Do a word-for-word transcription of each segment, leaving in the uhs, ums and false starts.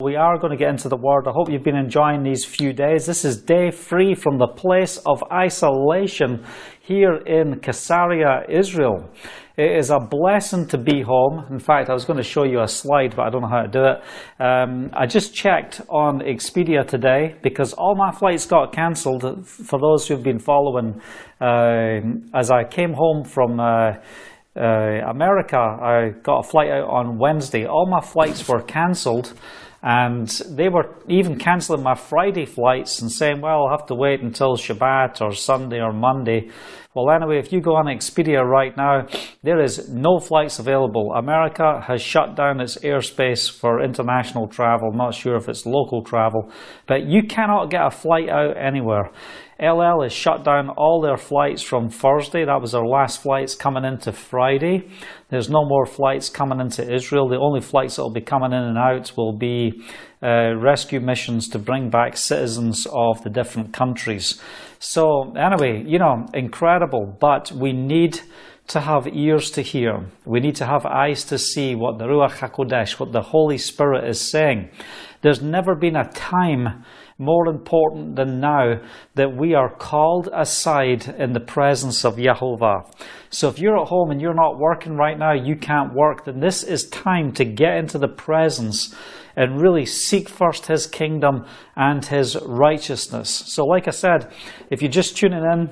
We are going to get into the Word. I hope you've been enjoying these few days. This is day three from the place of isolation here in Caesarea, Israel. It is a blessing to be home. In fact, I was going to show you a slide, but I don't know how to do it. Um, I just checked on Expedia today because all my flights got cancelled. For those who've been following, uh, as I came home from Uh, Uh, America, I got a flight out on Wednesday. All my flights were cancelled, and they were even cancelling my Friday flights and saying, well, I'll have to wait until Shabbat or Sunday or Monday. Well, anyway, if you go on Expedia right now, there is no flights available. America has shut down its airspace for international travel. Not sure if it's local travel, but you cannot get a flight out anywhere. L L has shut down all their flights from Thursday. That was their last flights coming into Friday. There's no more flights coming into Israel. The only flights that will be coming in and out will be uh, rescue missions to bring back citizens of the different countries. So anyway, you know, incredible, but we need to have ears to hear. We need to have eyes to see what the Ruach HaKodesh, what the Holy Spirit is saying. There's never been a time more important than now that we are called aside in the presence of Yahovah. So if you're at home and you're not working right now, you can't work, then this is time to get into the presence and really seek first His kingdom and His righteousness. So like I said, if you're just tuning in,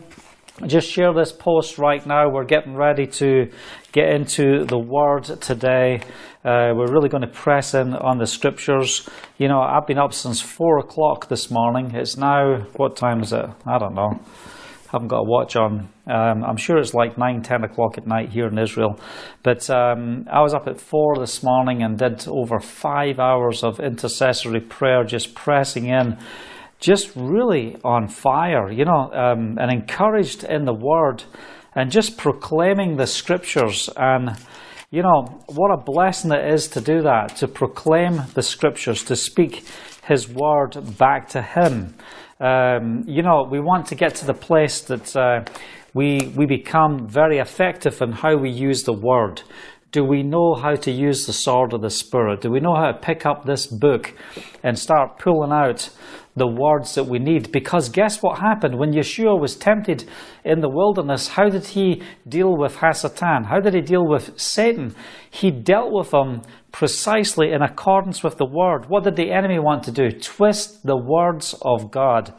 just share this post right now. We're getting ready to get into the Word today. Uh, we're really going to press in on the Scriptures. You know, I've been up since four o'clock this morning. It's now, what time is it? I don't know. Haven't got a watch on. Um, I'm sure it's like nine, ten o'clock at night here in Israel. But um, I was up at four this morning and did over five hours of intercessory prayer, just pressing in. Just really on fire, you know, um, and encouraged in the Word and just proclaiming the Scriptures. And, you know, what a blessing it is to do that, to proclaim the Scriptures, to speak His Word back to Him. Um, you know, we want to get to the place that uh, we, we become very effective in how we use the Word. Do we know how to use the sword of the Spirit? Do we know how to pick up this book and start pulling out the words that we need? Because guess what happened? When Yeshua was tempted in the wilderness, how did He deal with Hasatan? How did He deal with Satan? He dealt with him precisely in accordance with the Word. What did the enemy want to do? Twist the words of God.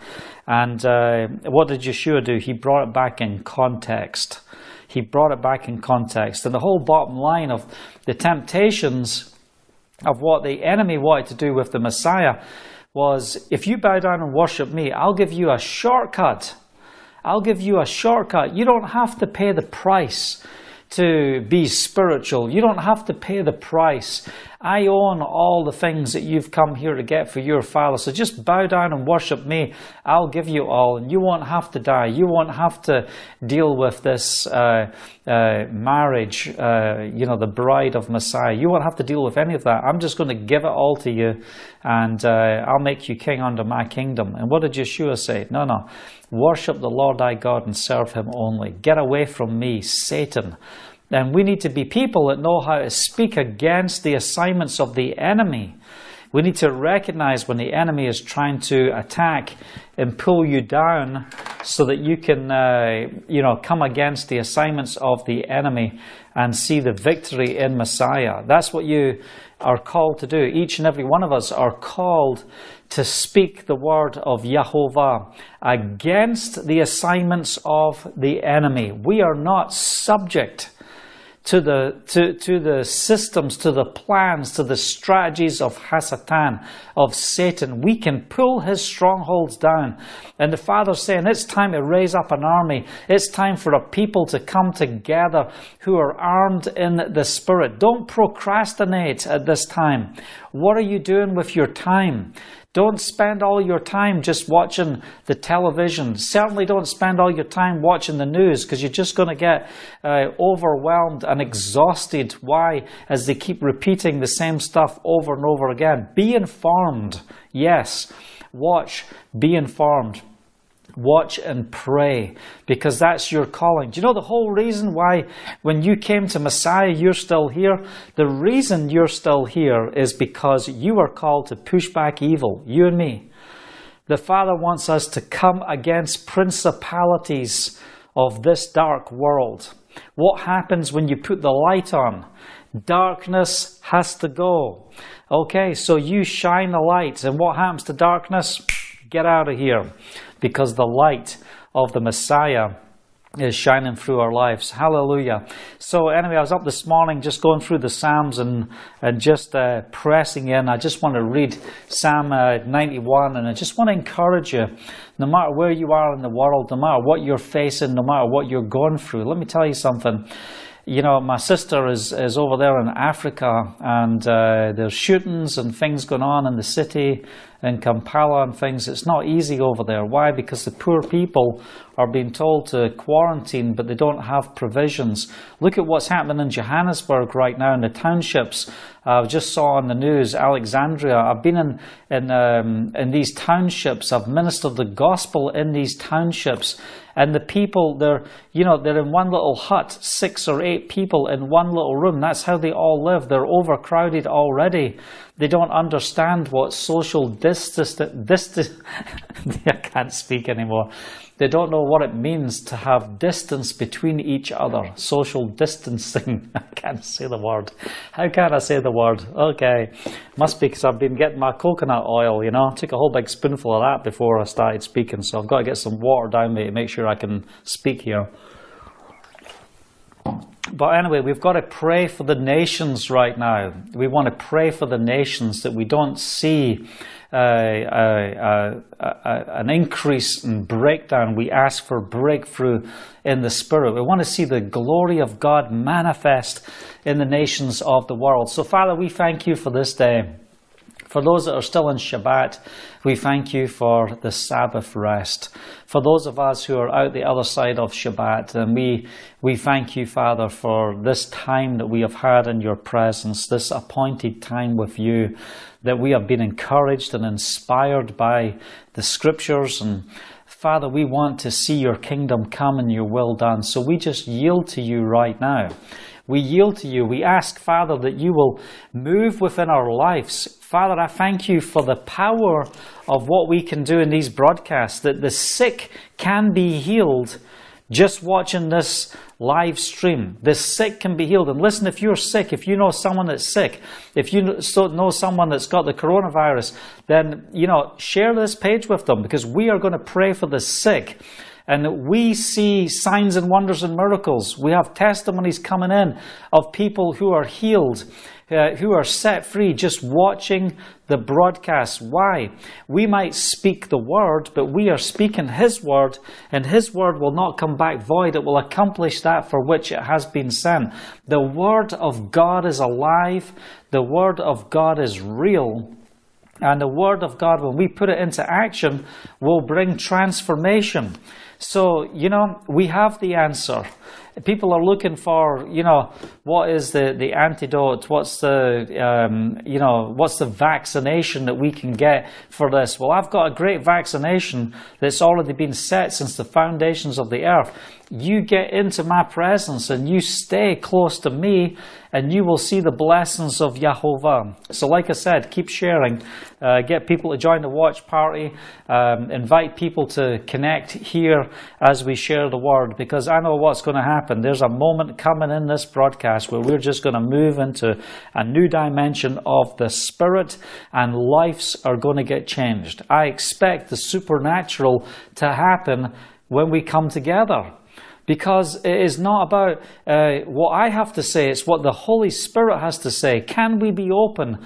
And uh, what did Yeshua do? He brought it back in context. He brought it back in context. And the whole bottom line of the temptations of what the enemy wanted to do with the Messiah was, if you bow down and worship me, I'll give you a shortcut. I'll give you a shortcut. You don't have to pay the price to be spiritual. You don't have to pay the price. I own all the things that you've come here to get for your Father. So just bow down and worship me. I'll give you all, and you won't have to die. You won't have to deal with this uh, uh, marriage, uh, you know, the bride of Messiah. You won't have to deal with any of that. I'm just going to give it all to you, and uh, I'll make you king under my kingdom. And what did Yeshua say? No, no. Worship the Lord thy God and serve Him only. Get away from me, Satan. And we need to be people that know how to speak against the assignments of the enemy. We need to recognize when the enemy is trying to attack and pull you down so that you can, uh, you know, come against the assignments of the enemy and see the victory in Messiah. That's what you are called to do. Each and every one of us are called to speak the word of Yahovah against the assignments of the enemy. We are not subject to the to, to the systems, to the plans, to the strategies of Hasatan, of Satan. We can pull his strongholds down. And the Father's saying, it's time to raise up an army. It's time for a people to come together who are armed in the Spirit. Don't procrastinate at this time. What are you doing with your time? Don't spend all your time just watching the television. Certainly don't spend all your time watching the news, because you're just going to get uh, overwhelmed and exhausted. Why? As they keep repeating the same stuff over and over again. Be informed. Yes. Watch. Be informed. watch and pray, because that's your calling. Do you know the whole reason why when you came to Messiah, you're still here? The reason you're still here is because you are called to push back evil, you and me. The Father wants us to come against principalities of this dark world. What happens when you put the light on? Darkness has to go. Okay, so you shine the light, and what happens to darkness? Get out of here, because the light of the Messiah is shining through our lives. Hallelujah. So anyway, I was up this morning just going through the Psalms and, and just uh, pressing in. I just want to read Psalm uh, ninety-one, and I just want to encourage you, no matter where you are in the world, no matter what you're facing, no matter what you're going through, let me tell you something. You know, my sister is, is over there in Africa, and uh, there's shootings and things going on in the city, in Kampala and things. It's not easy over there. Why? Because the poor people are being told to quarantine, but they don't have provisions. Look at what's happening in Johannesburg right now in the townships. I just saw on the news, Alexandria. I've been in, in, um, in these townships. I've ministered the gospel in these townships. And the people, they're, you know, they're in one little hut, six or eight people in one little room. That's how they all live. They're overcrowded already. They don't understand what social distance, distance I can't speak anymore. They don't know what it means to have distance between each other. Social distancing. I can't say the word. How can I say the word? Okay. Must be because I've been getting my coconut oil, you know. I took a whole big spoonful of that before I started speaking. So I've got to get some water down me to make sure I can speak here. But anyway, we've got to pray for the nations right now. We want to pray for the nations that we don't see uh, uh, uh, uh, an increase in breakdown. We ask for breakthrough in the Spirit. We want to see the glory of God manifest in the nations of the world. So, Father, we thank you for this day. For those that are still in Shabbat, we thank you for the Sabbath rest. For those of us who are out the other side of Shabbat, and we we thank you, Father, for this time that we have had in your presence, this appointed time with you, that we have been encouraged and inspired by the Scriptures. And Father, we want to see your kingdom come and your will done. So we just yield to you right now. We yield to you. We ask, Father, that you will move within our lives. Father, I thank you for the power of what we can do in these broadcasts, that the sick can be healed just watching this live stream. The sick can be healed. And listen, if you're sick, if you know someone that's sick, if you know someone that's got the coronavirus, then, you know, share this page with them, because we are going to pray for the sick. And we see signs and wonders and miracles. We have testimonies coming in of people who are healed, uh, who are set free, just watching the broadcast. Why? We might speak the word, but we are speaking His word, and His word will not come back void. It will accomplish that for which it has been sent. The word of God is alive. The word of God is real. And the word of God, when we put it into action, will bring transformation. So, you know, we have the answer. People are looking for, you know, what is the, the antidote? What's the, um, you know, what's the vaccination that we can get for this? Well, I've got a great vaccination that's already been set since the foundations of the earth. You get into my presence and you stay close to me, and you will see the blessings of Yahovah. So like I said, keep sharing. Uh, get people to join the watch party. Um, invite people to connect here as we share the word, because I know what's going to happen. There's a moment coming in this broadcast where we're just going to move into a new dimension of the Spirit, and lives are going to get changed. I expect the supernatural to happen when we come together. Because it is not about uh, what I have to say, it's what the Holy Spirit has to say. Can we be open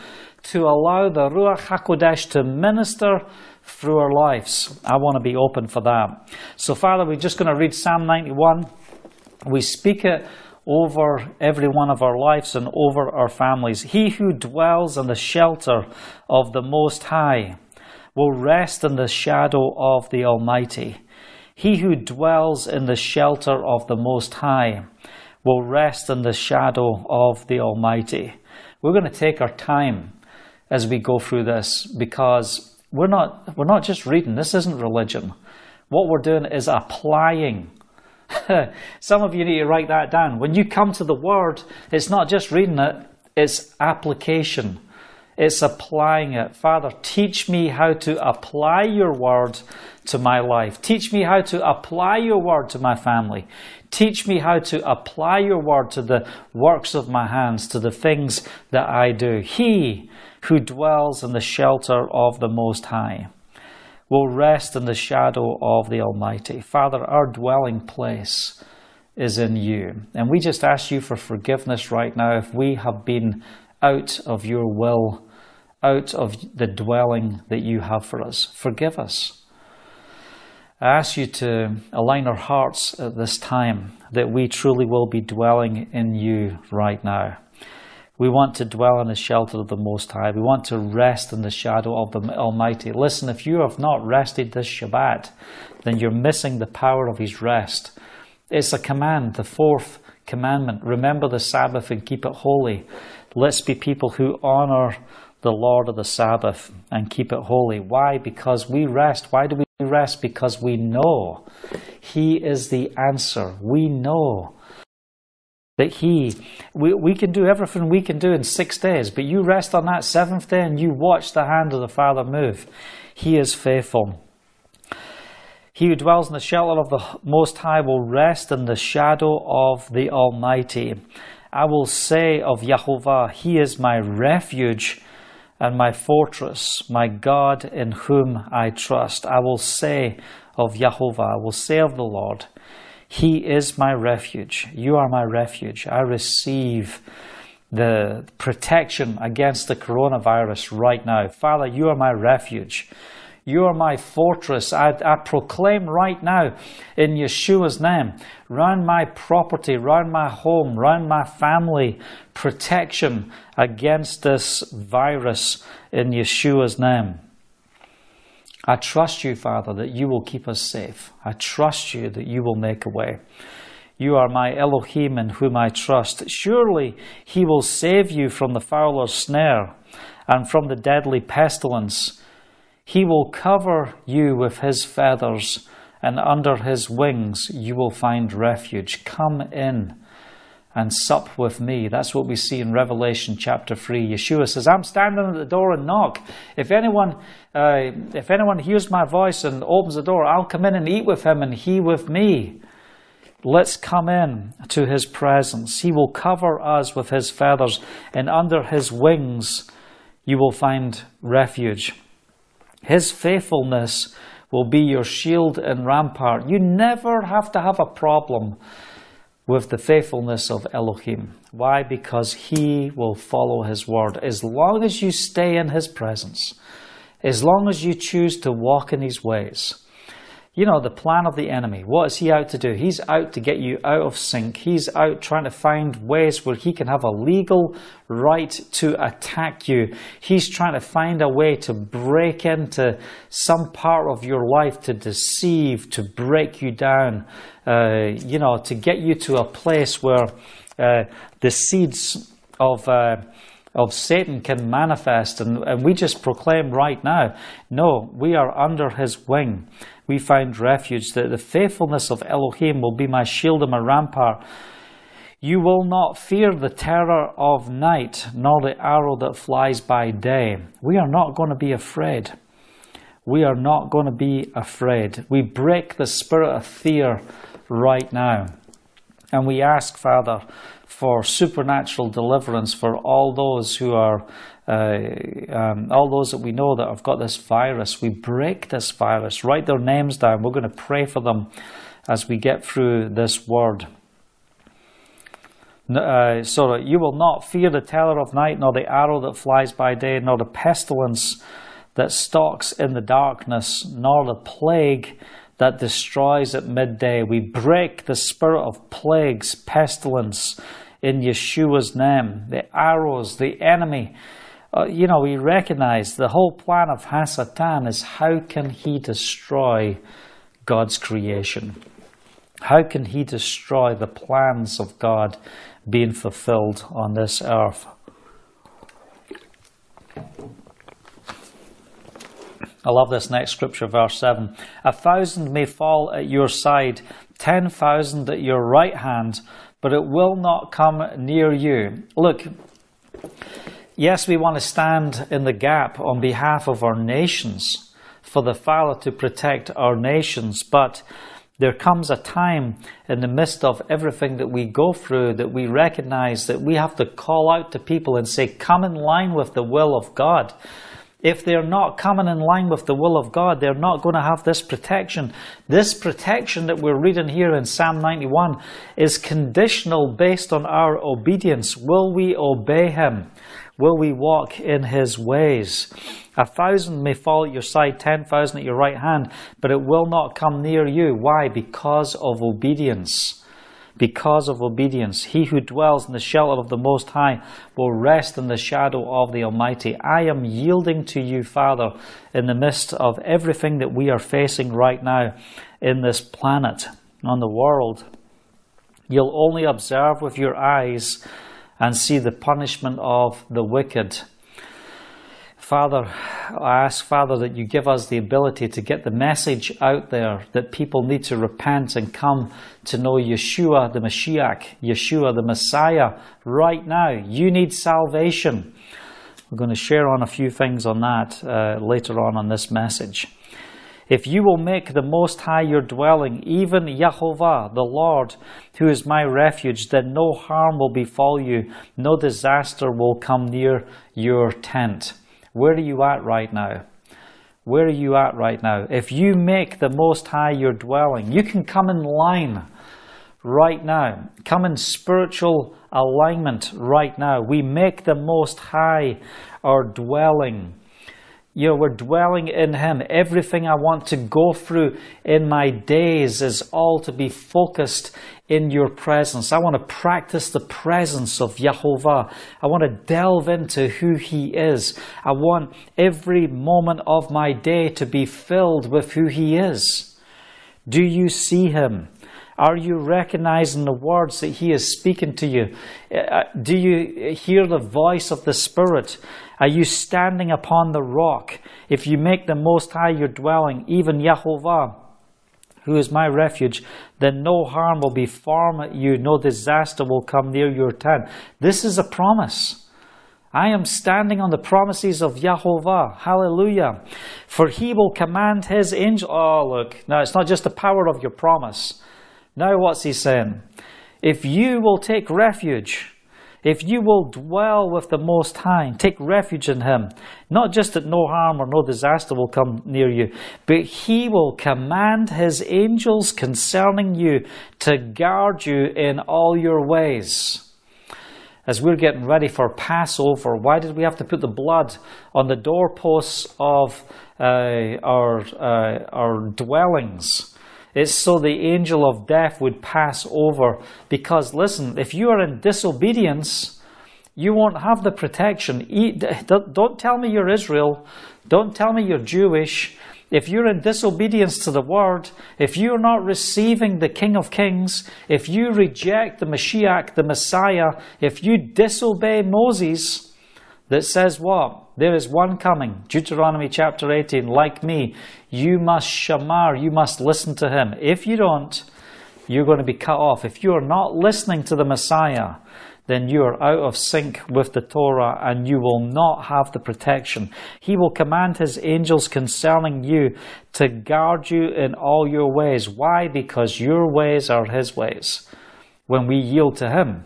to allow the Ruach HaKodesh to minister through our lives? I want to be open for that. So, Father, we're just going to read Psalm ninety-one. We speak it over every one of our lives and over our families. He who dwells in the shelter of the Most High will rest in the shadow of the Almighty. He who dwells in the shelter of the Most High will rest in the shadow of the Almighty. We're going to take our time as we go through this, because we're not, we're not just reading. This isn't religion. What we're doing is applying. Some of you need to write that down. When you come to the Word, it's not just reading it, it's application. It's applying it. Father, teach me how to apply your Word to my life. Teach me how to apply your Word to my family. Teach me how to apply your Word to the works of my hands, to the things that I do. He who dwells in the shelter of the Most High will rest in the shadow of the Almighty. Father, our dwelling place is in you. And we just ask you for forgiveness right now if we have been out of your will, out of the dwelling that you have for us. Forgive us. I ask you to align our hearts at this time, that we truly will be dwelling in you right now. We want to dwell in the shelter of the Most High. We want to rest in the shadow of the Almighty. Listen, if you have not rested this Shabbat, then you're missing the power of His rest. It's a command, the fourth commandment. Remember the Sabbath and keep it holy. Let's be people who honor the Lord of the Sabbath and keep it holy. Why? Because we rest. Why do we rest? Because we know He is the answer. We know that He, we, we can do everything we can do in six days, but you rest on that seventh day and you watch the hand of the Father move. He is faithful. He who dwells in the shelter of the Most High will rest in the shadow of the Almighty. I will say of Yahovah, He is my refuge and my fortress, my God in whom I trust. I will say of Yahovah, I will say of the Lord, He is my refuge. You are my refuge. I receive the protection against the coronavirus right now. Father, you are my refuge. You are my fortress. I, I proclaim right now in Yeshua's name, round my property, round my home, round my family, protection against this virus in Yeshua's name. I trust you, Father, that you will keep us safe. I trust you that you will make a way. You are my Elohim in whom I trust. Surely He will save you from the fowler's snare and from the deadly pestilence. He will cover you with His feathers, and under His wings you will find refuge. Come in and sup with me. That's what we see in Revelation chapter three. Yeshua says, I'm standing at the door and knock. If anyone uh, if anyone hears my voice and opens the door, I'll come in and eat with him and he with me. Let's come in to His presence. He will cover us with His feathers, and under His wings you will find refuge. His faithfulness will be your shield and rampart. You never have to have a problem with the faithfulness of Elohim. Why? Because He will follow His word. As long as you stay in His presence, as long as you choose to walk in His ways. You know, the plan of the enemy, what is he out to do? He's out to get you out of sync. He's out trying to find ways where he can have a legal right to attack you. He's trying to find a way to break into some part of your life, to deceive, to break you down. Uh, you know, to get you to a place where uh, the seeds of uh, of Satan can manifest. And, and we just proclaim right now, no, we are under His wing. We find refuge, that the faithfulness of Elohim will be my shield and my rampart. You will not fear the terror of night, nor the arrow that flies by day. We are not going to be afraid. We are not going to be afraid. We break the spirit of fear right now. And we ask, Father, for supernatural deliverance for all those who are, uh, um, all those that we know that have got this virus. We break this virus. Write their names down. We're going to pray for them as we get through this word. Uh, so you will not fear the terror of night, nor the arrow that flies by day, nor the pestilence that stalks in the darkness, nor the plague that destroys at midday. We break the spirit of plagues, pestilence, in Yeshua's name. The arrows, the enemy. Uh, you know, we recognize the whole plan of Hasatan is how can he destroy God's creation? How can he destroy the plans of God being fulfilled on this earth? I love this next scripture, verse seven. A thousand may fall at your side, ten thousand at your right hand, but it will not come near you. Look, yes, we want to stand in the gap on behalf of our nations, for the Father to protect our nations, but there comes a time in the midst of everything that we go through that we recognize that we have to call out to people and say, come in line with the will of God. If they're not coming in line with the will of God, they're not going to have this protection. This protection that we're reading here in Psalm ninety-one is conditional based on our obedience. Will we obey Him? Will we walk in His ways? A thousand may fall at your side, ten thousand at your right hand, but it will not come near you. Why? Because of obedience. Because of obedience. He who dwells in the shelter of the Most High will rest in the shadow of the Almighty. I am yielding to you, Father, in the midst of everything that we are facing right now in this planet, on the world. You'll only observe with your eyes and see the punishment of the wicked. Father, I ask, Father, that you give us the ability to get the message out there that people need to repent and come to know Yeshua, the Mashiach, Yeshua, the Messiah, right now. You need salvation. We're going to share on a few things on that uh, later on on this message. If you will make the Most High your dwelling, even Yahovah, the Lord, who is my refuge, then no harm will befall you, no disaster will come near your tent. Where are you at right now? Where are you at right now? If you make the Most High your dwelling, you can come in line right now. Come in spiritual alignment right now. We make the Most High our dwelling. You know, we're dwelling in Him. Everything I want to go through in my days is all to be focused in your presence. I want to practice the presence of Yahovah. I want to delve into who He is. I want every moment of my day to be filled with who He is. Do you see Him? Are you recognizing the words that He is speaking to you? Do you hear the voice of the Spirit? Are you standing upon the rock? If you make the Most High your dwelling, even Yahovah, who is my refuge, then no harm will befall you, no disaster will come near your tent. This is a promise. I am standing on the promises of Yahovah. Hallelujah. For He will command His angel. Oh, look. Now, it's not just the power of your promise. Now what's He saying? If you will take refuge, if you will dwell with the Most High, take refuge in Him, not just that no harm or no disaster will come near you, but He will command His angels concerning you to guard you in all your ways. As we're getting ready for Passover, why did we have to put the blood on the doorposts of uh, our, uh, our dwellings? It's so the angel of death would pass over. Because listen, if you are in disobedience, you won't have the protection. Don't tell me you're Israel. Don't tell me you're Jewish. If you're in disobedience to the word, if you're not receiving the King of Kings, if you reject the Mashiach, the Messiah, if you disobey Moses, that says what? There is one coming, Deuteronomy chapter eighteen, like me. You must shamar, you must listen to him. If you don't, you're going to be cut off. If you are not listening to the Messiah, then you are out of sync with the Torah and you will not have the protection. He will command His angels concerning you to guard you in all your ways. Why? Because your ways are His ways when we yield to Him.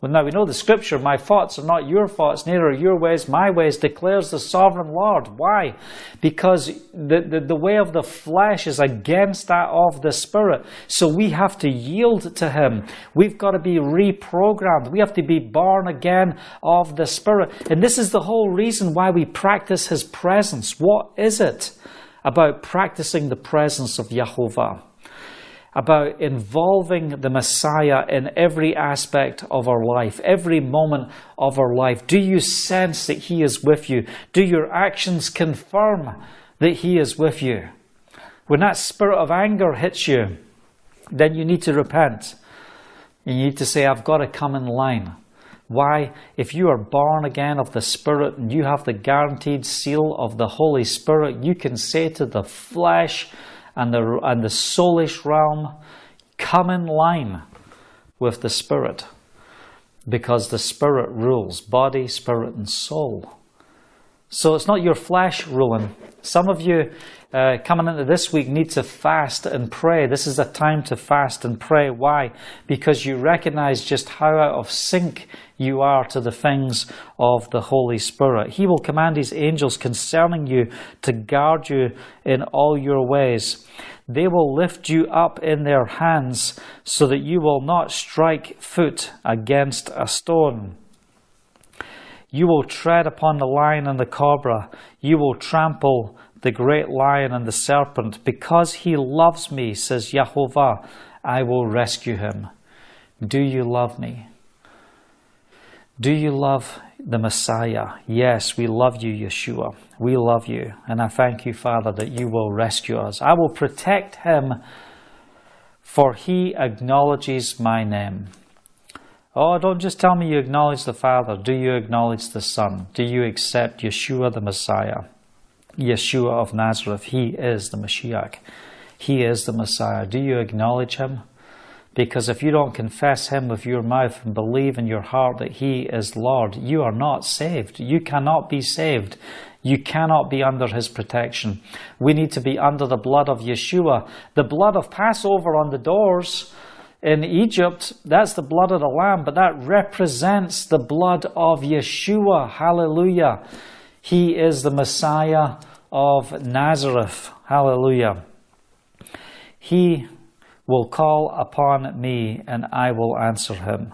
Well, now we know the scripture, my thoughts are not your thoughts, neither are your ways my ways, declares the sovereign Lord. Why? Because the, the, the way of the flesh is against that of the Spirit. So we have to yield to Him. We've got to be reprogrammed. We have to be born again of the Spirit. And this is the whole reason why we practice His presence. What is it about practicing the presence of Yahovah? About involving the Messiah in every aspect of our life, every moment of our life. Do you sense that He is with you? Do your actions confirm that He is with you? When that spirit of anger hits you, then you need to repent. You need to say, I've got to come in line Why, if you are born again of the Spirit and you have the guaranteed seal of the Holy Spirit, you can say to the flesh and the, and the soulish realm, come in line with the Spirit, because the Spirit rules body, spirit and soul. So it's not your flesh ruling. Some of you uh, coming into this week need to fast and pray. This is a time to fast and pray. Why? Because you recognize just how out of sync you are to the things of the Holy Spirit. He will command His angels concerning you to guard you in all your ways. They will lift you up in their hands so that you will not strike foot against a stone. You will tread upon the lion and the cobra. You will trample the great lion and the serpent. Because he loves me, says Yahovah, I will rescue him. Do you love me? Do you love the Messiah? Yes, we love you, Yeshua. We love you. And I thank you, Father, that you will rescue us. I will protect him, for he acknowledges my name. Oh, don't just tell me you acknowledge the Father. Do you acknowledge the Son? Do you accept Yeshua the Messiah? Yeshua of Nazareth, he is the Mashiach. He is the Messiah. Do you acknowledge him? Because if you don't confess him with your mouth and believe in your heart that he is Lord, you are not saved. You cannot be saved. You cannot be under his protection. We need to be under the blood of Yeshua, the blood of Passover on the doors. In Egypt, that's the blood of the Lamb, but that represents the blood of Yeshua. Hallelujah. He is the Messiah of Nazareth. Hallelujah. He will call upon me and I will answer him.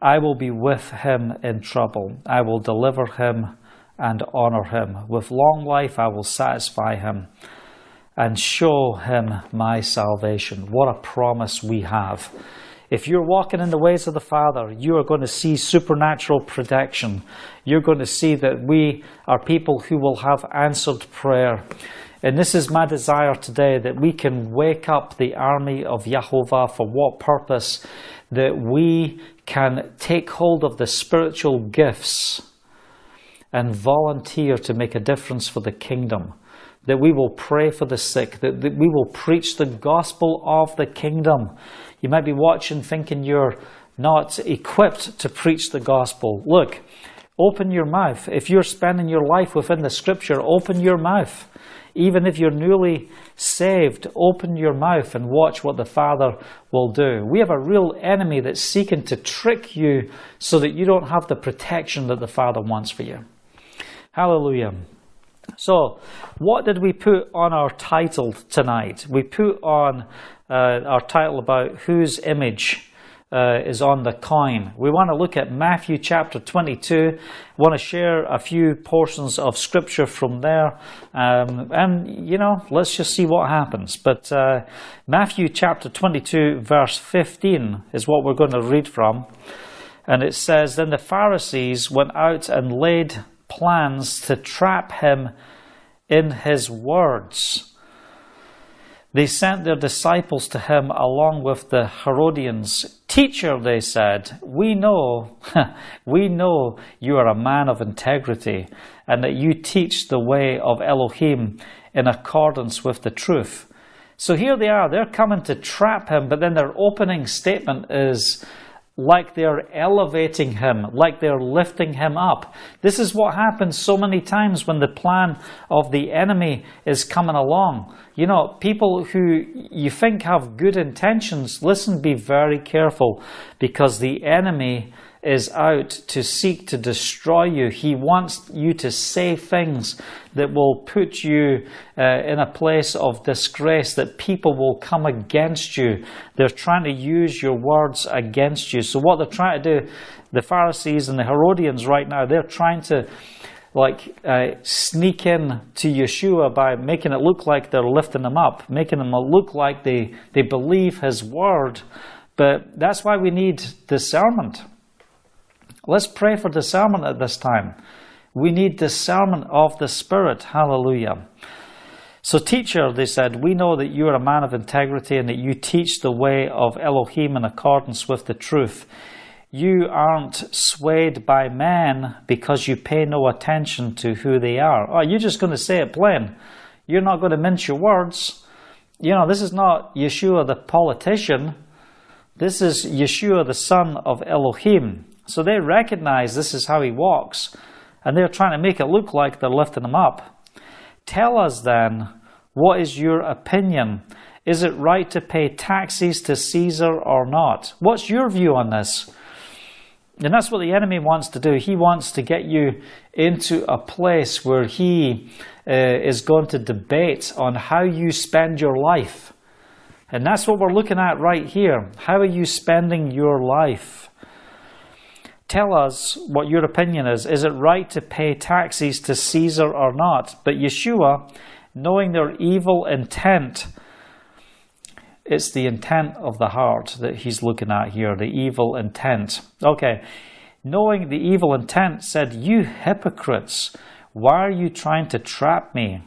I will be with him in trouble. I will deliver him and honor him. With long life I will satisfy him and show him my salvation. What a promise we have. If you're walking in the ways of the Father, you are going to see supernatural protection. You're going to see that we are people who will have answered prayer. And this is my desire today, that we can wake up the army of Yahovah. For what purpose? That we can take hold of the spiritual gifts and volunteer to make a difference for the kingdom. That we will pray for the sick, that, that we will preach the gospel of the kingdom. You might be watching thinking you're not equipped to preach the gospel. Look, open your mouth. If you're spending your life within the scripture, open your mouth. Even if you're newly saved, open your mouth and watch what the Father will do. We have a real enemy that's seeking to trick you so that you don't have the protection that the Father wants for you. Hallelujah. So, what did we put on our title tonight? We put on uh, our title about whose image uh, is on the coin. We want to look at Matthew chapter twenty-two. I want to share a few portions of scripture from there. Um, and, you know, let's just see what happens. But uh, Matthew chapter twenty-two verse fifteen is what we're going to read from. And it says, Then the Pharisees went out and laid plans to trap him in his words. They sent their disciples to him along with the Herodians. Teacher, they said, we know, we know you are a man of integrity and that you teach the way of Elohim in accordance with the truth. So here they are, they're coming to trap him, but then their opening statement is, like they're elevating him, like they're lifting him up. This is what happens so many times when the plan of the enemy is coming along. You know, people who you think have good intentions, listen, be very careful, because the enemy is out to seek to destroy you. He wants you to say things that will put you uh, in a place of disgrace, that people will come against you. They're trying to use your words against you. So what they're trying to do, the Pharisees and the Herodians right now, they're trying to like uh, sneak in to Yeshua by making it look like they're lifting him up, making him look like they, they believe his word. But that's why we need discernment. Let's pray for discernment at this time. We need discernment of the Spirit. Hallelujah. So, teacher, they said, we know that you are a man of integrity and that you teach the way of Elohim in accordance with the truth. You aren't swayed by man because you pay no attention to who they are. Oh, you're just going to say it plain. You're not going to mince your words. You know, this is not Yeshua the politician. This is Yeshua the son of Elohim. So they recognize this is how he walks, and they're trying to make it look like they're lifting him up. Tell us then, what is your opinion? Is it right to pay taxes to Caesar or not? What's your view on this? And that's what the enemy wants to do. He wants to get you into a place where he uh, is going to debate on how you spend your life. And that's what we're looking at right here. How are you spending your life? Tell us what your opinion is. Is it right to pay taxes to Caesar or not? But Yeshua, knowing their evil intent, it's the intent of the heart that he's looking at here, the evil intent. Okay, knowing the evil intent, said, "You hypocrites, why are you trying to trap me?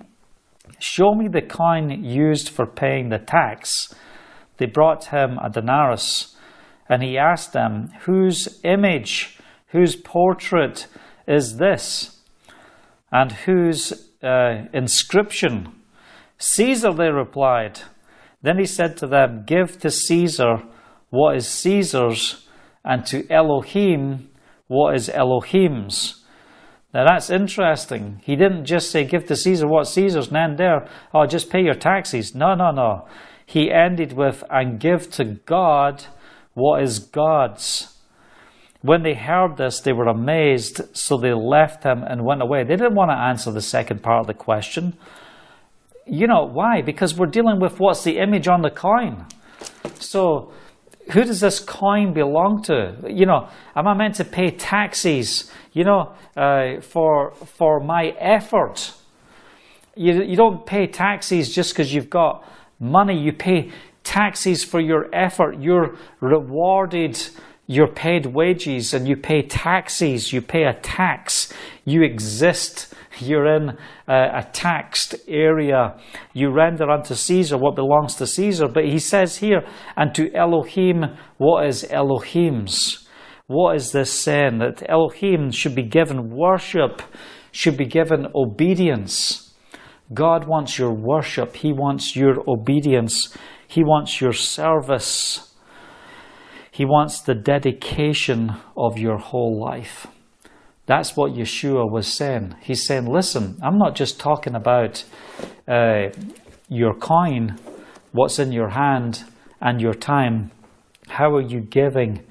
Show me the coin used for paying the tax." They brought him a denarius, and he asked them, "Whose image, whose portrait is this? And whose uh, inscription?" "Caesar," they replied. Then he said to them, "Give to Caesar what is Caesar's, and to Elohim what is Elohim's." Now that's interesting. He didn't just say, "Give to Caesar what Caesar's," and end there, "Oh, just pay your taxes." No, no, no. He ended with, "And give to God what is God's." When they heard this, they were amazed, so they left him and went away. They didn't want to answer the second part of the question. You know why? Because we're dealing with what's the image on the coin. So who does this coin belong to? You know, am I meant to pay taxes, you know, uh, for for my effort? You, you don't pay taxes just because you've got money. You pay taxes for your effort. You're rewarded. You're paid wages and you pay taxes. You pay a tax. You exist. You're in a, a taxed area. You render unto Caesar what belongs to Caesar. But he says here, "And to Elohim what is Elohim's." What is this saying? That Elohim should be given worship, should be given obedience. God wants your worship. He wants your obedience. He wants your service. He wants the dedication of your whole life. That's what Yeshua was saying. He's saying, listen, I'm not just talking about uh, your coin, what's in your hand, and your time. How are you giving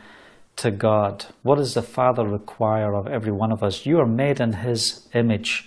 to God? What does the Father require of every one of us? You are made in His image.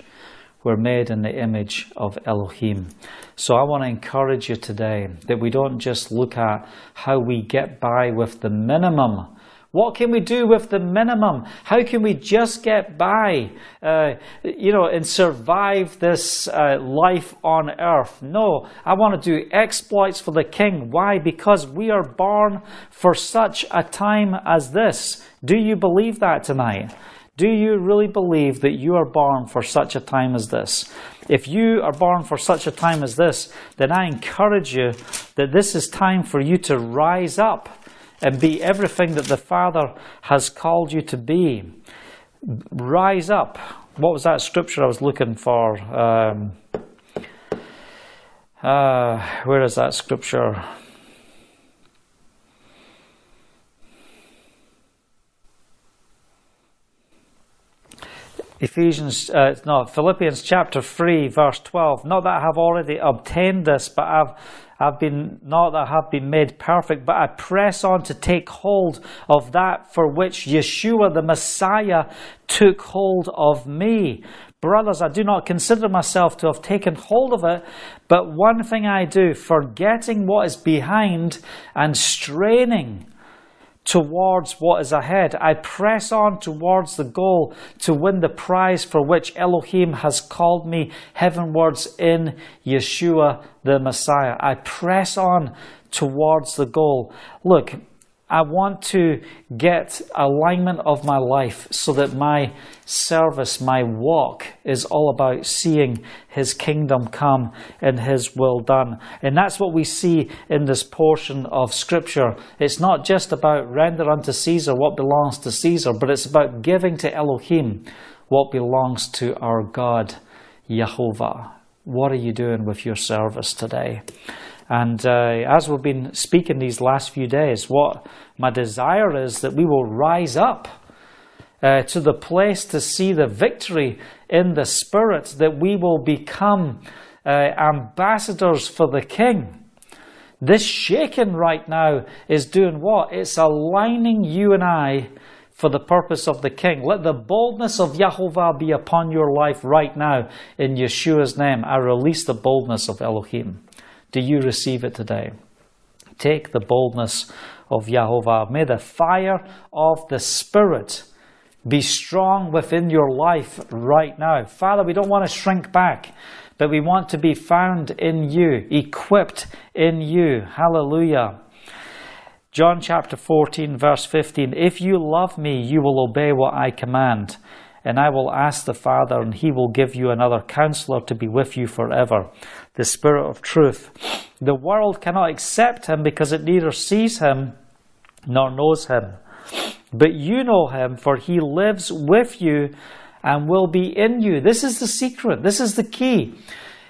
We're made in the image of Elohim. So I want to encourage you today that we don't just look at how we get by with the minimum. What can we do with the minimum? How can we just get by, uh, you know, and survive this uh, life on earth? No, I want to do exploits for the King. Why? Because we are born for such a time as this. Do you believe that tonight? Do you really believe that you are born for such a time as this? If you are born for such a time as this, then I encourage you that this is time for you to rise up and be everything that the Father has called you to be. Rise up. What was that scripture I was looking for? Um, uh, where is that scripture? Ephesians, uh, no, Philippians chapter three, verse twelve. "Not that I have already obtained this, but I've, I've been, not that I have been made perfect, but I press on to take hold of that for which Yeshua the Messiah took hold of me. Brothers, I do not consider myself to have taken hold of it, but one thing I do, forgetting what is behind and straining towards what is ahead, I press on towards the goal to win the prize for which Elohim has called me heavenwards in Yeshua the Messiah." I press on towards the goal. Look, I want to get alignment of my life so that my service, my walk is all about seeing His kingdom come and His will done. And that's what we see in this portion of Scripture. It's not just about render unto Caesar what belongs to Caesar, but it's about giving to Elohim what belongs to our God, Yahovah. What are you doing with your service today? And uh, as we've been speaking these last few days, what my desire is that we will rise up uh, to the place to see the victory in the Spirit, that we will become uh, ambassadors for the King. This shaking right now is doing what? It's aligning you and I for the purpose of the King. Let the boldness of Yahovah be upon your life right now. In Yeshua's name, I release the boldness of Elohim. Do you receive it today? Take the boldness of Yahovah. May the fire of the Spirit be strong within your life right now. Father, we don't want to shrink back, but we want to be found in you, equipped in you. Hallelujah. John chapter fourteen, verse fifteen. If you love me, you will obey what I command. And I will ask the Father, and He will give you another counselor to be with you forever, the Spirit of truth. The world cannot accept Him because it neither sees Him nor knows Him. But you know Him, for He lives with you and will be in you. This is the secret. This is the key.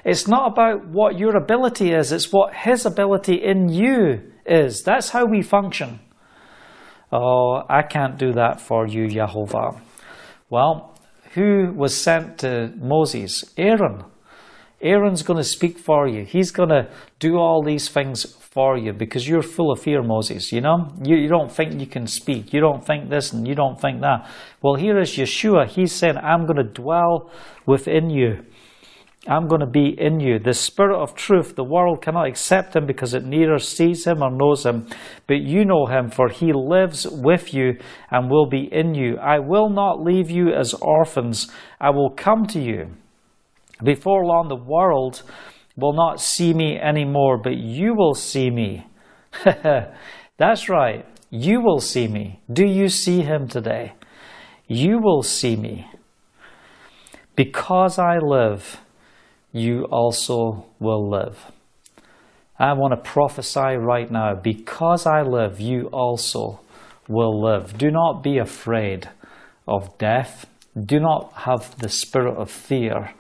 It's not about what your ability is. It's what His ability in you is. That's how we function. Oh, I can't do that for you, Yahovah. Well, who was sent to Moses? Aaron. Aaron's going to speak for you. He's going to do all these things for you because you're full of fear, Moses. You know, you, you don't think you can speak. You don't think this and you don't think that. Well, here is Yeshua. He's saying, I'm going to dwell within you. I'm going to be in you. The Spirit of truth, the world cannot accept Him because it neither sees Him or knows Him. But you know Him, for He lives with you and will be in you. I will not leave you as orphans. I will come to you. Before long, the world will not see me anymore, but you will see me. That's right. You will see me. Do you see Him today? You will see me. Because I live, you also will live. I want to prophesy right now. Because I live, you also will live. Do not be afraid of death. Do not have the spirit of fear.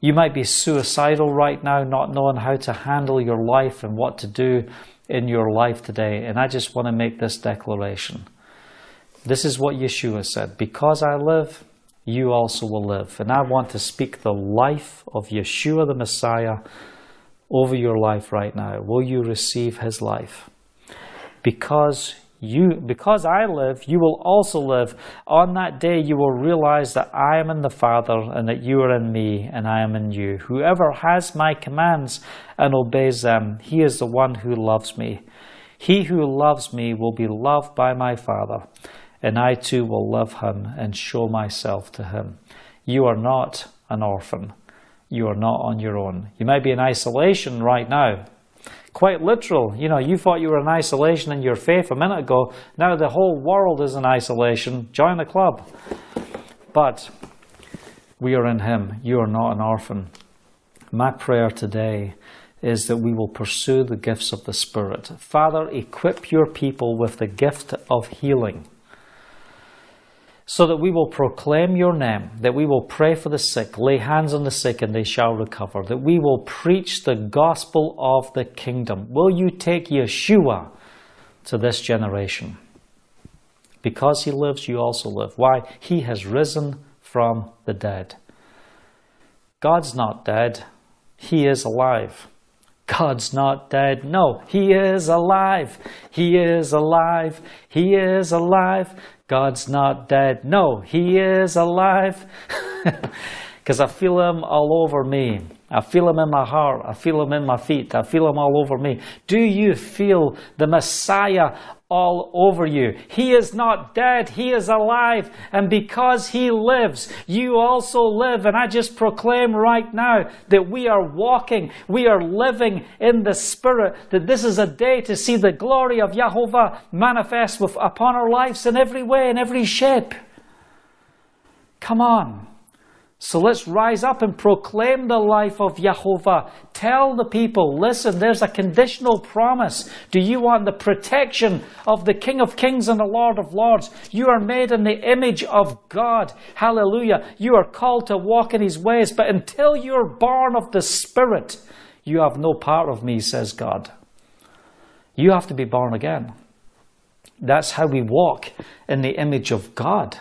You might be suicidal right now, not knowing how to handle your life and what to do in your life today. And I just want to make this declaration. This is what Yeshua said. Because I live, you also will live. And I want to speak the life of Yeshua the Messiah over your life right now. Will you receive His life? Because you, because I live, you will also live. On that day you will realize that I am in the Father and that you are in me and I am in you. Whoever has my commands and obeys them, he is the one who loves me. He who loves me will be loved by my Father. And I too will love him and show myself to him. You are not an orphan. You are not on your own. You may be in isolation right now. Quite literal. You know, you thought you were in isolation in your faith a minute ago. Now the whole world is in isolation. Join the club. But we are in him. You are not an orphan. My prayer today is that we will pursue the gifts of the Spirit. Father, equip your people with the gift of healing, so that we will proclaim your name, that we will pray for the sick, lay hands on the sick and they shall recover, that we will preach the gospel of the kingdom. Will you take Yeshua to this generation? Because he lives, you also live. Why? He has risen from the dead. God's not dead. He is alive. God's not dead. No, he is alive. He is alive. He is alive. God's not dead. No, he is alive. Because I feel him all over me. I feel them in my heart. I feel them in my feet. I feel them all over me. Do you feel the Messiah all over you? He is not dead. He is alive. And because He lives, you also live. And I just proclaim right now that we are walking, we are living in the Spirit, that this is a day to see the glory of Yahovah manifest with, upon our lives in every way, in every shape. Come on. So let's rise up and proclaim the life of Yahovah. Tell the people, listen, there's a conditional promise. Do you want the protection of the King of Kings and the Lord of Lords? You are made in the image of God. Hallelujah. You are called to walk in His ways. But until you're born of the Spirit, you have no part of me, says God. You have to be born again. That's how we walk in the image of God,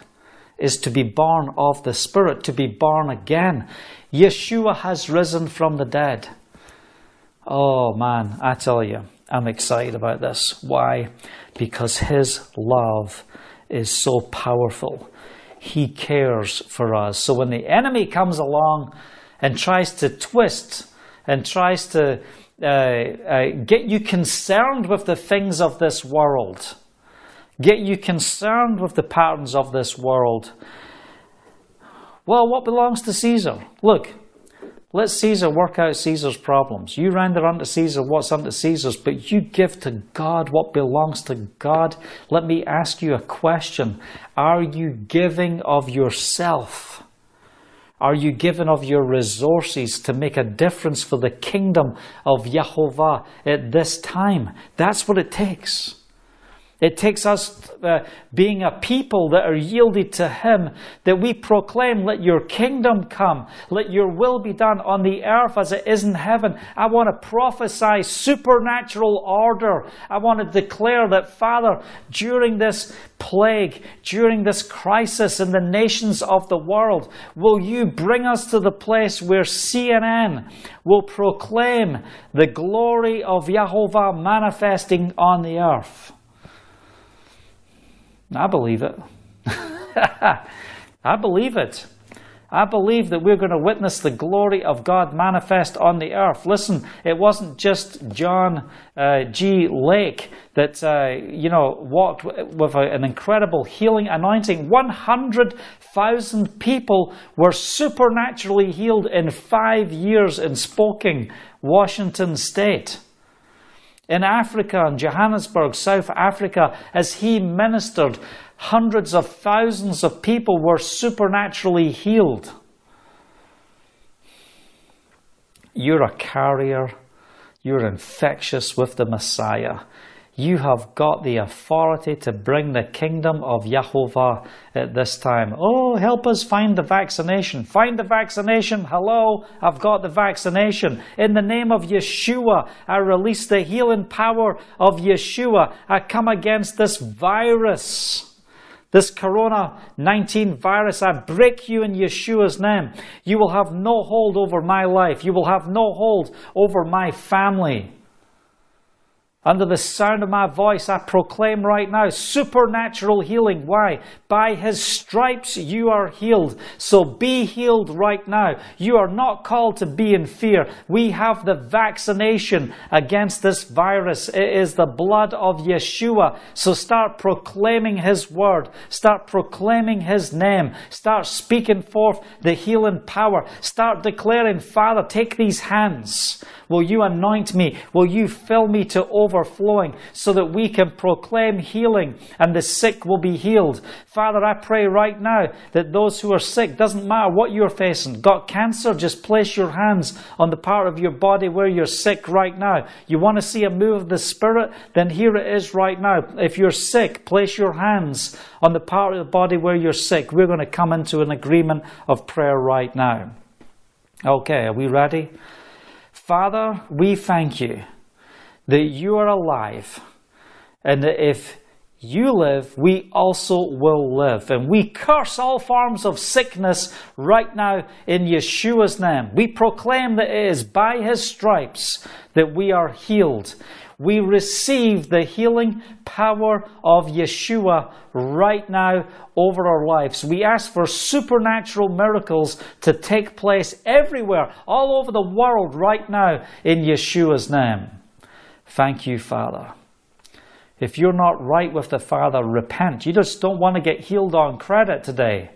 is to be born of the Spirit, to be born again. Yeshua has risen from the dead. Oh man, I tell you, I'm excited about this. Why? Because His love is so powerful. He cares for us. So when the enemy comes along and tries to twist and tries to uh, uh, get you concerned with the things of this world, get you concerned with the patterns of this world. Well, what belongs to Caesar? Look, let Caesar work out Caesar's problems. You render unto Caesar what's unto Caesar's, but you give to God what belongs to God. Let me ask you a question. Are you giving of yourself? Are you giving of your resources to make a difference for the kingdom of Yahovah at this time? That's what it takes. It takes us uh, being a people that are yielded to Him, that we proclaim, let your kingdom come, let your will be done on the earth as it is in heaven. I want to prophesy supernatural order. I want to declare that, Father, during this plague, during this crisis in the nations of the world, will you bring us to the place where C N N will proclaim the glory of Yahovah manifesting on the earth? I believe it. I believe it. I believe that we're going to witness the glory of God manifest on the earth. Listen, it wasn't just John uh, G. Lake that uh, you know walked with a, an incredible healing anointing. one hundred thousand people were supernaturally healed in five years in Spokane, Washington State. In Africa, in Johannesburg, South Africa, as he ministered, hundreds of thousands of people were supernaturally healed. You're a carrier. You're infectious with the Messiah. You have got the authority to bring the kingdom of Yahovah at this time. Oh, help us find the vaccination. Find the vaccination. Hello, I've got the vaccination. In the name of Yeshua, I release the healing power of Yeshua. I come against this virus. This Corona nineteen virus, I break you in Yeshua's name. You will have no hold over my life. You will have no hold over my family. Under the sound of my voice, I proclaim right now supernatural healing. Why? By His stripes you are healed. So be healed right now. You are not called to be in fear. We have the vaccination against this virus. It is the blood of Yeshua. So start proclaiming His word. Start proclaiming His name. Start speaking forth the healing power. Start declaring, Father, take these hands. Will you anoint me? Will you fill me to overflowing so that we can proclaim healing and the sick will be healed? Father, I pray right now that those who are sick, doesn't matter what you're facing, got cancer, just place your hands on the part of your body where you're sick right now. You want to see a move of the Spirit? Then here it is right now. If you're sick, place your hands on the part of the body where you're sick. We're going to come into an agreement of prayer right now. Okay, are we ready? Father, we thank you that you are alive, and that if you live, we also will live. And we curse all forms of sickness right now in Yeshua's name. We proclaim that it is by his stripes that we are healed. We receive the healing power of Yeshua right now over our lives. We ask for supernatural miracles to take place everywhere, all over the world right now in Yeshua's name. Thank you, Father. If you're not right with the Father, repent. You just don't want to get healed on credit today.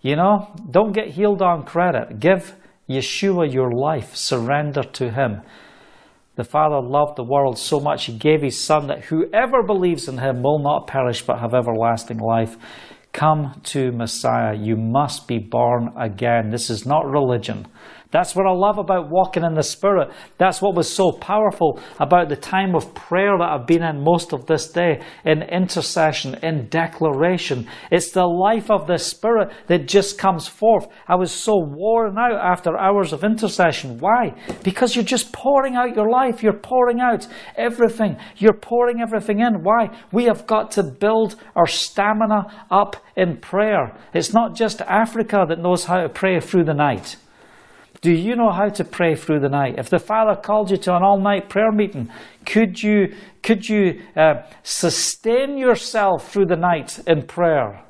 You know, don't get healed on credit. Give Yeshua your life. Surrender to him. The Father loved the world so much he gave his Son that whoever believes in him will not perish but have everlasting life. Come to Messiah. You must be born again. This is not religion. That's what I love about walking in the Spirit. That's what was so powerful about the time of prayer that I've been in most of this day, in intercession, in declaration. It's the life of the Spirit that just comes forth. I was so worn out after hours of intercession. Why? Because you're just pouring out your life. You're pouring out everything. You're pouring everything in. Why? We have got to build our stamina up in prayer. It's not just Africa that knows how to pray through the night. Do you know how to pray through the night? If the Father called you to an all-night prayer meeting, could you, could you uh, sustain yourself through the night in prayer?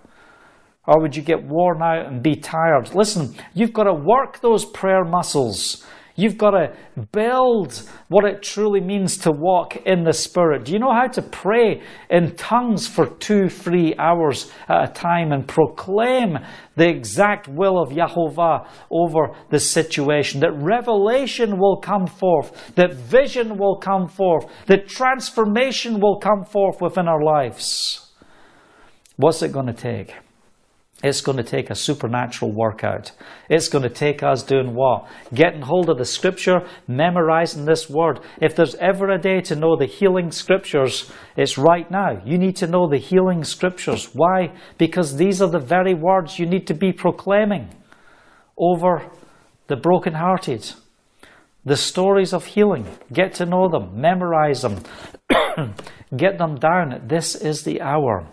Or would you get worn out and be tired? Listen, you've got to work those prayer muscles. You've got to build what it truly means to walk in the Spirit. Do you know how to pray in tongues for two, three hours at a time and proclaim the exact will of Yahovah over the situation? That revelation will come forth, that vision will come forth, that transformation will come forth within our lives. What's it going to take? It's going to take a supernatural workout. It's going to take us doing what? Getting hold of the Scripture, memorizing this Word. If there's ever a day to know the healing Scriptures, it's right now. You need to know the healing Scriptures. Why? Because these are the very words you need to be proclaiming over the brokenhearted. The stories of healing. Get to know them. Memorize them. Get them down. This is the hour.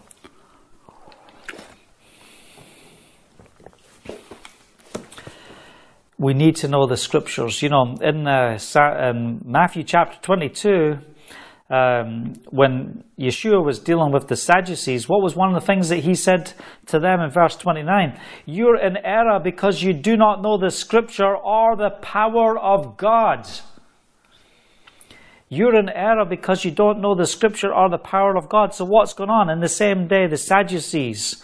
We need to know the Scriptures. You know, in, uh, in Matthew chapter twenty-two, um, when Yeshua was dealing with the Sadducees, what was one of the things that he said to them in verse twenty-nine? You're in error because you do not know the Scripture or the power of God. You're in error because you don't know the Scripture or the power of God. So what's going on? In the same day, the Sadducees,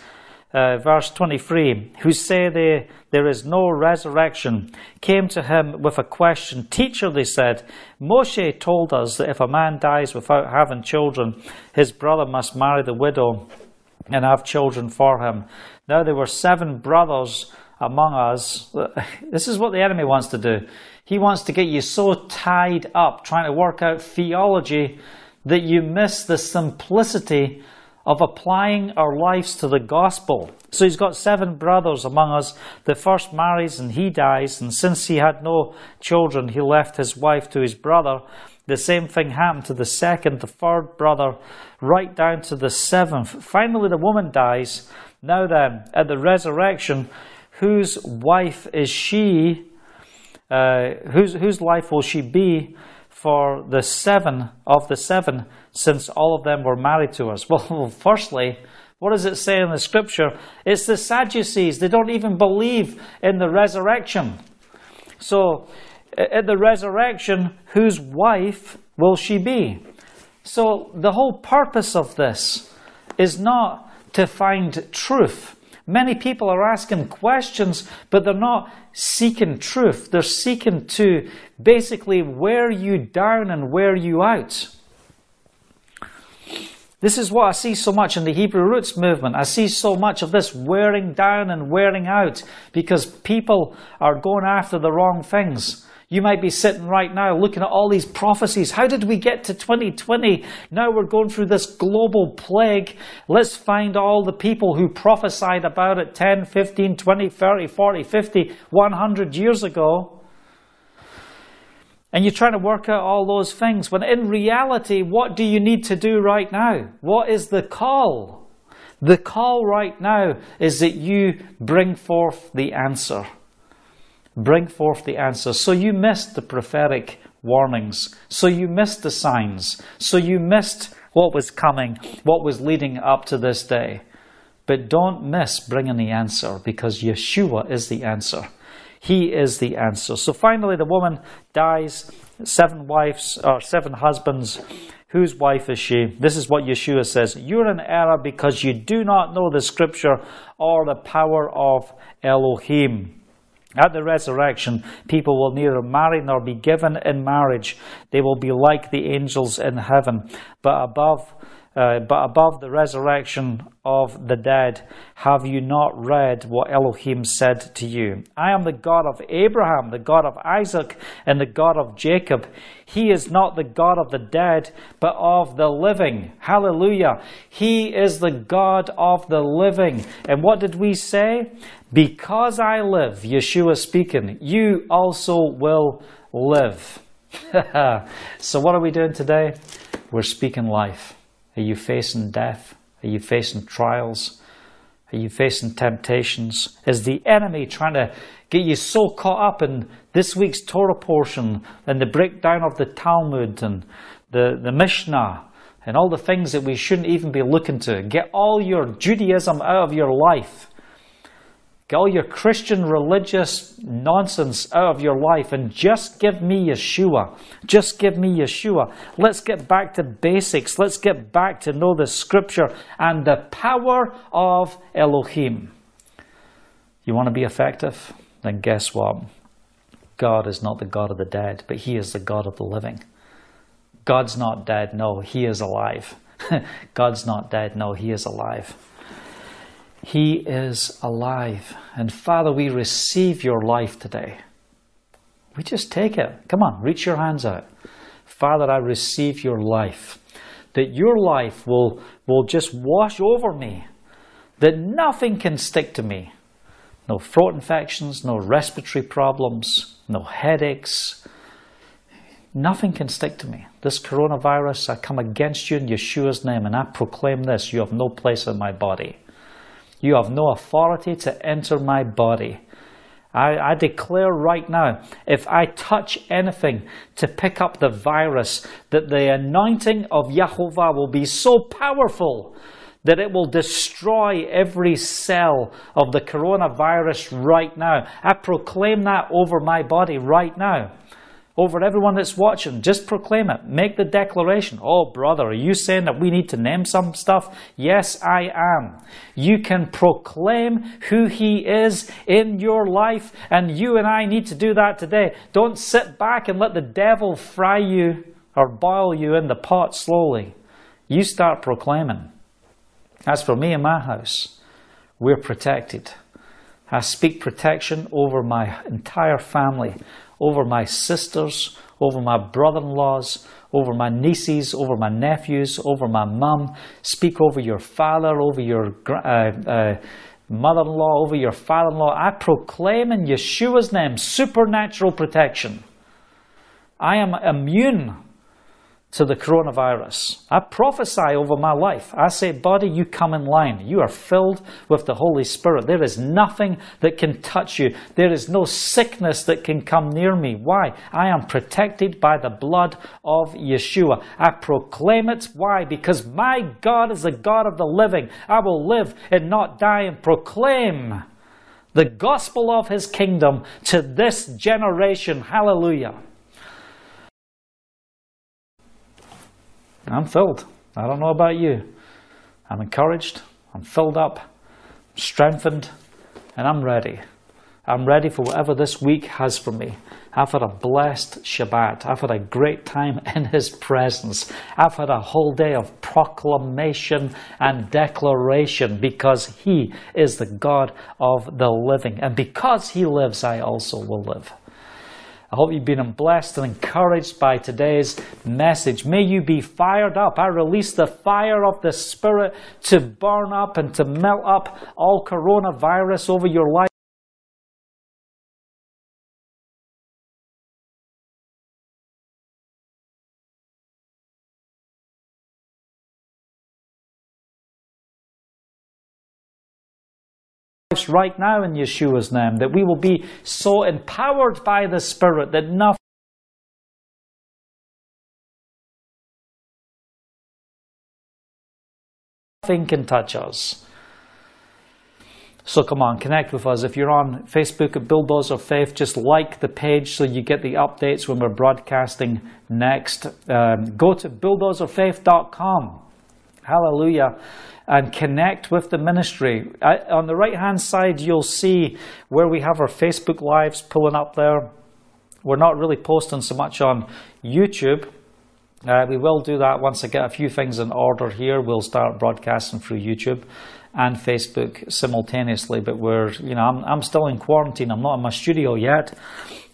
Uh, verse twenty-three, who say they, there is no resurrection, came to him with a question. Teacher, they said, Moshe told us that if a man dies without having children, his brother must marry the widow and have children for him. Now there were seven brothers among us. This is what the enemy wants to do. He wants to get you so tied up trying to work out theology that you miss the simplicity of applying our lives to the gospel. So he's got seven brothers among us. The first marries and he dies, and since he had no children, he left his wife to his brother. The same thing happened to the second, the third brother, right down to the seventh. Finally, the woman dies. Now then, at the resurrection, whose wife is she? Uh, whose whose life will she be? For the seven of the seven, since all of them were married to us. Well, firstly, what does it say in the Scripture? It's the Sadducees. They don't even believe in the resurrection. So, at the resurrection, whose wife will she be? So, the whole purpose of this is not to find truth. Many people are asking questions, but they're not seeking truth. They're seeking to basically wear you down and wear you out. This is what I see so much in the Hebrew Roots movement. I see so much of this wearing down and wearing out because people are going after the wrong things. You might be sitting right now looking at all these prophecies. How did we get to twenty twenty? Now we're going through this global plague. Let's find all the people who prophesied about it ten, fifteen, twenty, thirty, forty, fifty, one hundred years ago. And you're trying to work out all those things, when in reality, what do you need to do right now? What is the call? The call right now is that you bring forth the answer. Bring forth the answer. So you missed the prophetic warnings. So you missed the signs. So you missed what was coming, what was leading up to this day. But don't miss bringing the answer, because Yeshua is the answer. He is the answer. So finally, the woman dies. Seven wives, or seven husbands. Whose wife is she? This is what Yeshua says. You're in error because you do not know the scripture or the power of Elohim. At the resurrection, people will neither marry nor be given in marriage. They will be like the angels in heaven. But above, uh, but above the resurrection of the dead, have you not read what Elohim said to you? I am the God of Abraham, the God of Isaac, and the God of Jacob. He is not the God of the dead, but of the living. Hallelujah. He is the God of the living. And what did we say? Because I live, Yeshua speaking, you also will live. So what are we doing today? We're speaking life. Are you facing death? Are you facing trials? Are you facing temptations? Is the enemy trying to get you so caught up in this week's Torah portion and the breakdown of the Talmud and the, the Mishnah and all the things that we shouldn't even be looking to? Get all your Judaism out of your life. Get all your Christian religious nonsense out of your life and just give me Yeshua. Just give me Yeshua. Let's get back to basics. Let's get back to know the scripture and the power of Elohim. You want to be effective? Then guess what? God is not the God of the dead, but He is the God of the living. God's not dead. No, He is alive. God's not dead. No, He is alive. He is alive. And Father, we receive your life today. We just take it. Come on, reach your hands out. Father, I receive your life. That your life will, will just wash over me. That nothing can stick to me. No throat infections, no respiratory problems, no headaches. Nothing can stick to me. This coronavirus, I come against you in Yeshua's name and I proclaim this. You have no place in my body. You have no authority to enter my body. I, I declare right now, if I touch anything to pick up the virus, that the anointing of Yahovah will be so powerful that it will destroy every cell of the coronavirus right now. I proclaim that over my body right now. Over everyone that's watching, just proclaim it. Make the declaration. Oh, brother, are you saying that we need to name some stuff? Yes, I am. You can proclaim who He is in your life, and you and I need to do that today. Don't sit back and let the devil fry you or boil you in the pot slowly. You start proclaiming. As for me and my house, we're protected. I speak protection over my entire family, over my sisters, over my brother-in-laws, over my nieces, over my nephews, over my mum. Speak over your father, over your uh, uh, mother-in-law, over your father-in-law. I proclaim in Yeshua's name supernatural protection. I am immune to the coronavirus. I prophesy over my life. I say, body, you come in line. You are filled with the Holy Spirit. There is nothing that can touch you. There is no sickness that can come near me. Why? I am protected by the blood of Yeshua. I proclaim it. Why? Because my God is the God of the living. I will live and not die and proclaim the gospel of His kingdom to this generation. Hallelujah. I'm filled. I don't know about you. I'm encouraged. I'm filled up, strengthened, and I'm ready. I'm ready for whatever this week has for me. I've had a blessed Shabbat. I've had a great time in His presence. I've had a whole day of proclamation and declaration because He is the God of the living. And because He lives, I also will live. I hope you've been blessed and encouraged by today's message. May you be fired up. I release the fire of the Spirit to burn up and to melt up all coronavirus over your life. right now in Yeshua's name, that we will be so empowered by the Spirit that nothing can touch us. So come on, connect with us. If you're on Facebook at Bilbo's of Faith, just like the page so you get the updates when we're broadcasting next. Um, go to bilbo's of faith dot com. Hallelujah. And connect with the ministry. I, on the right-hand side, you'll see where we have our Facebook Lives pulling up there. We're not really posting so much on YouTube. Uh, we will do that once I get a few things in order here. We'll start broadcasting through YouTube and Facebook simultaneously, but we're, you know, I'm, I'm still in quarantine. I'm not in my studio yet.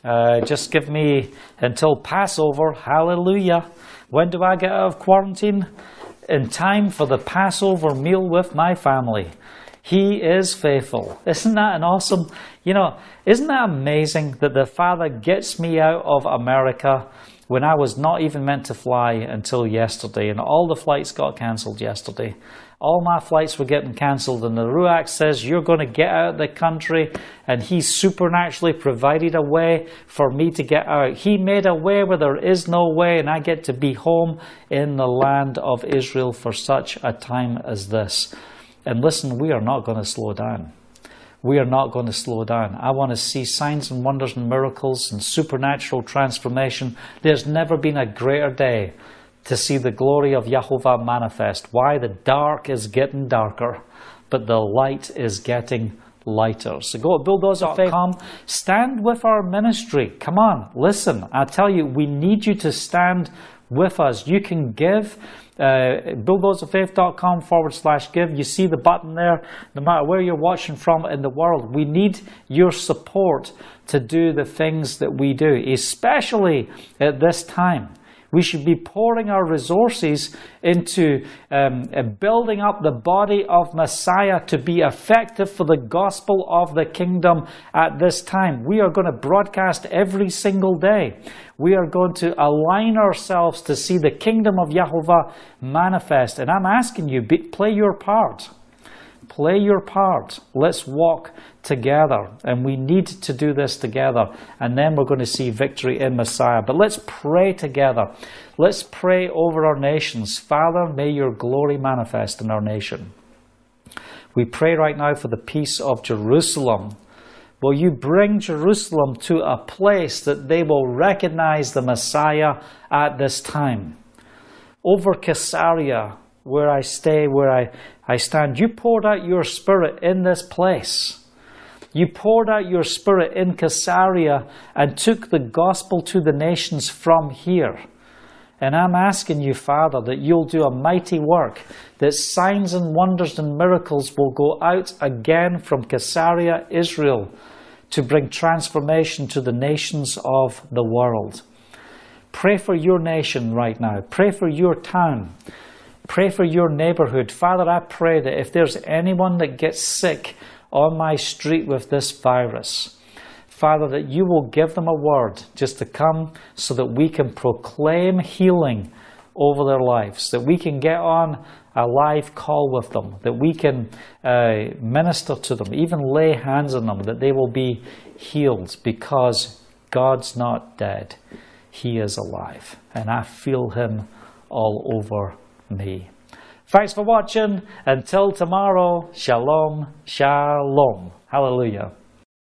Uh, just give me until Passover. Hallelujah. When do I get out of quarantine? In time for the Passover meal with my family. He is faithful. Isn't that an awesome, you know, isn't that amazing that the Father gets me out of America when I was not even meant to fly until yesterday, and all the flights got cancelled yesterday. All my flights were getting cancelled, and the Ruach says, you're going to get out of the country, and he supernaturally provided a way for me to get out. He made a way where there is no way, and I get to be home in the land of Israel for such a time as this. And listen, we are not going to slow down. We are not going to slow down. I want to see signs and wonders and miracles and supernatural transformation. There's never been a greater day to see the glory of Yahovah manifest. Why? The dark is getting darker, but the light is getting lighter. So go to build those of faith dot com. Stand with our ministry. Come on, listen. I tell you, we need you to stand with us. You can give. Uh, build those of faith dot com forward slash give. You see the button there, no matter where you're watching from in the world. We need your support to do the things that we do, especially at this time. We should be pouring our resources into um, building up the body of Messiah to be effective for the gospel of the kingdom at this time. We are going to broadcast every single day. We are going to align ourselves to see the kingdom of Yahovah manifest. And I'm asking you, be, play your part. Play your part. Let's walk together. And we need to do this together. And then we're going to see victory in Messiah. But let's pray together. Let's pray over our nations. Father, may your glory manifest in our nation. We pray right now for the peace of Jerusalem. Will you bring Jerusalem to a place that they will recognize the Messiah at this time? Over Caesarea, where I stay, where I, I stand. You poured out your Spirit in this place. You poured out your Spirit in Caesarea and took the gospel to the nations from here. And I'm asking you, Father, that you'll do a mighty work, that signs and wonders and miracles will go out again from Caesarea, Israel, to bring transformation to the nations of the world. Pray for your nation right now. Pray for your town. Pray for your neighborhood. Father, I pray that if there's anyone that gets sick on my street with this virus, Father, that you will give them a word just to come so that we can proclaim healing over their lives, that we can get on a live call with them, that we can uh, minister to them, even lay hands on them, that they will be healed, because God's not dead. He is alive. And I feel him all over me. Thanks for watching. Until tomorrow, shalom, shalom. Hallelujah.